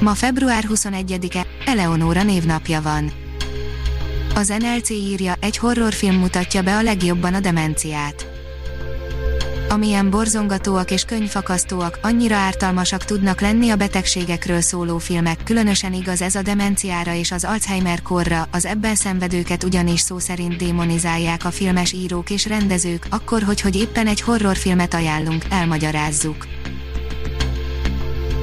Ma február 21-e, Eleonóra névnapja van. Az NLC írja, egy horrorfilm mutatja be a legjobban a demenciát. Amilyen borzongatóak és könnyfakasztóak, annyira ártalmasak tudnak lenni a betegségekről szóló filmek, különösen igaz ez a demenciára és az Alzheimer-korra, az ebben szenvedőket ugyanis szó szerint démonizálják a filmes írók és rendezők, akkor hogy éppen egy horrorfilmet ajánlunk, elmagyarázzuk.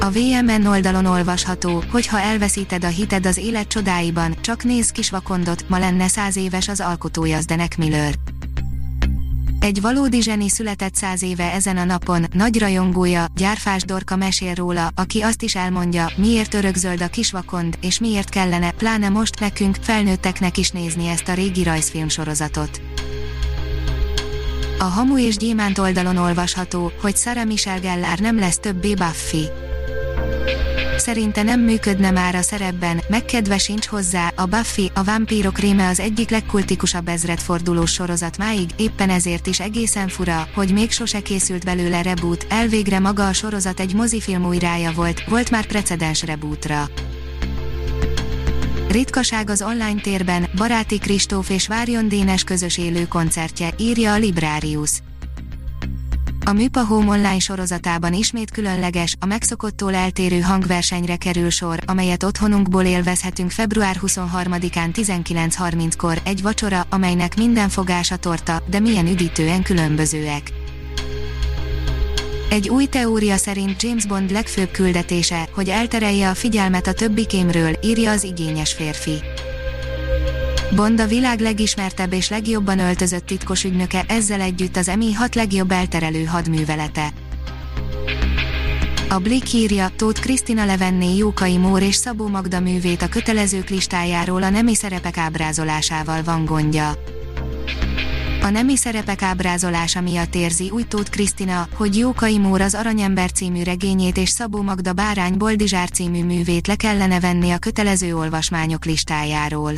A WMN oldalon olvasható, hogy ha elveszíted a hited az élet csodáiban, csak nézz Kisvakondot, ma lenne 100 éves az alkotója, Zdeněk Miller. Egy valódi zseni született 100 éve ezen a napon, nagy rajongója, Gyárfás Dorka mesél róla, aki azt is elmondja, miért örökzöld a Kisvakond, és miért kellene, pláne most nekünk, felnőtteknek is nézni ezt a régi rajzfilmsorozatot. A Hamu és Gyémánt oldalon olvasható, hogy Sarah Michelle Gellar nem lesz többé Buffy. Szerinte nem működne már a szerepben, megkedve sincs hozzá, a Buffy, a vámpírok réme az egyik legkultikusabb ezredfordulós sorozat máig, éppen ezért is egészen fura, hogy még sose készült belőle reboot, elvégre maga a sorozat egy mozifilm újrája volt már precedens rebootra. Ritkaság az online térben, Baráti Kristóf és Várjon Dénes közös élő koncertje, írja a Librarius. A Műpa Home Online sorozatában ismét különleges, a megszokottól eltérő hangversenyre kerül sor, amelyet otthonunkból élvezhetünk február 23-án 19:30-kor, egy vacsora, amelynek minden fogása torta, de milyen üdítően különbözőek. Egy új teória szerint James Bond legfőbb küldetése, hogy elterelje a figyelmet a többi kémről, írja az igényes férfi. Bond a világ legismertebb és legjobban öltözött titkos ügynöke, ezzel együtt az MI6 legjobb elterelő hadművelete. A Blick írja, Tóth Krisztina levenné Jókai Mór és Szabó Magda művét a kötelezők listájáról, a nemi szerepek ábrázolásával van gondja. A nemi szerepek ábrázolása miatt érzi úgy Tóth Krisztina, hogy Jókai Mór az Aranyember című regényét és Szabó Magda Bárány Boldizsár című művét le kellene venni a kötelező olvasmányok listájáról.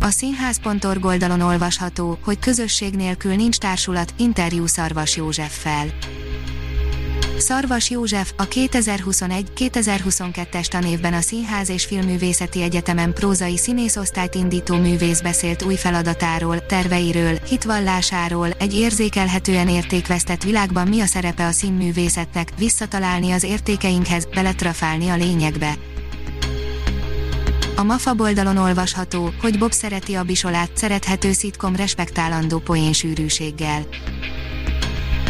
A színház.org oldalon olvasható, hogy közösség nélkül nincs társulat, interjú Szarvas Józseffel. Szarvas József, a 2021-2022-es tanévben a Színház és Filmművészeti Egyetemen prózai színészosztályt indító művész beszélt új feladatáról, terveiről, hitvallásáról, egy érzékelhetően értékvesztett világban mi a szerepe a színművészetnek, visszatalálni az értékeinkhez, beletrafálni a lényegbe. A MAFAB oldalon olvasható, hogy Bob szereti a Bisolát, szerethető szitkom respektálandó poénsűrűséggel.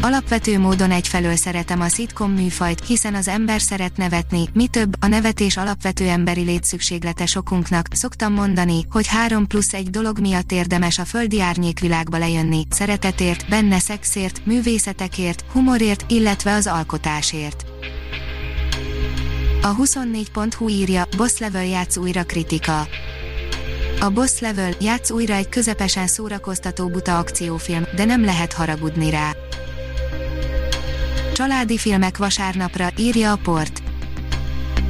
Alapvető módon egyfelől szeretem a szitkom műfajt, hiszen az ember szeret nevetni, mi több, a nevetés alapvető emberi létszükséglete sokunknak, szoktam mondani, hogy 3+1 dolog miatt érdemes a földi árnyékvilágba lejönni, szeretetért, benne szexért, művészetekért, humorért, illetve az alkotásért. A 24.hu írja, Boss Level játsz újra kritika. A Boss Level játsz újra egy közepesen szórakoztató buta akciófilm, de nem lehet haragudni rá. Családi filmek vasárnapra, írja a Port.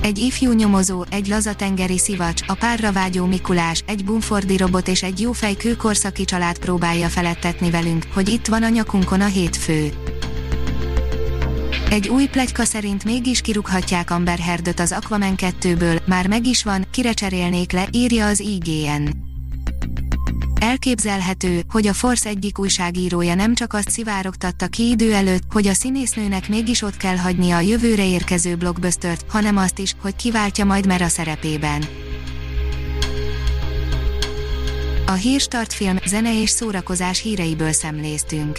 Egy ifjú nyomozó, egy laza tengeri szivacs, a párra vágyó Mikulás, egy bumfordi robot és egy jófej kőkorszaki család próbálja feledtetni velünk, hogy itt van a nyakunkon a hétfő. Egy új pletyka szerint mégis kirúghatják Amber Heardöt az Aquaman 2-ből, már meg is van, kire cserélnék le, írja az IGN. Elképzelhető, hogy a Force egyik újságírója nem csak azt szivárogtatta ki idő előtt, hogy a színésznőnek mégis ott kell hagynia a jövőre érkező blockbustert, hanem azt is, hogy kiváltja majd Mera szerepében. A Hírstart film, zene és szórakozás híreiből szemléztünk.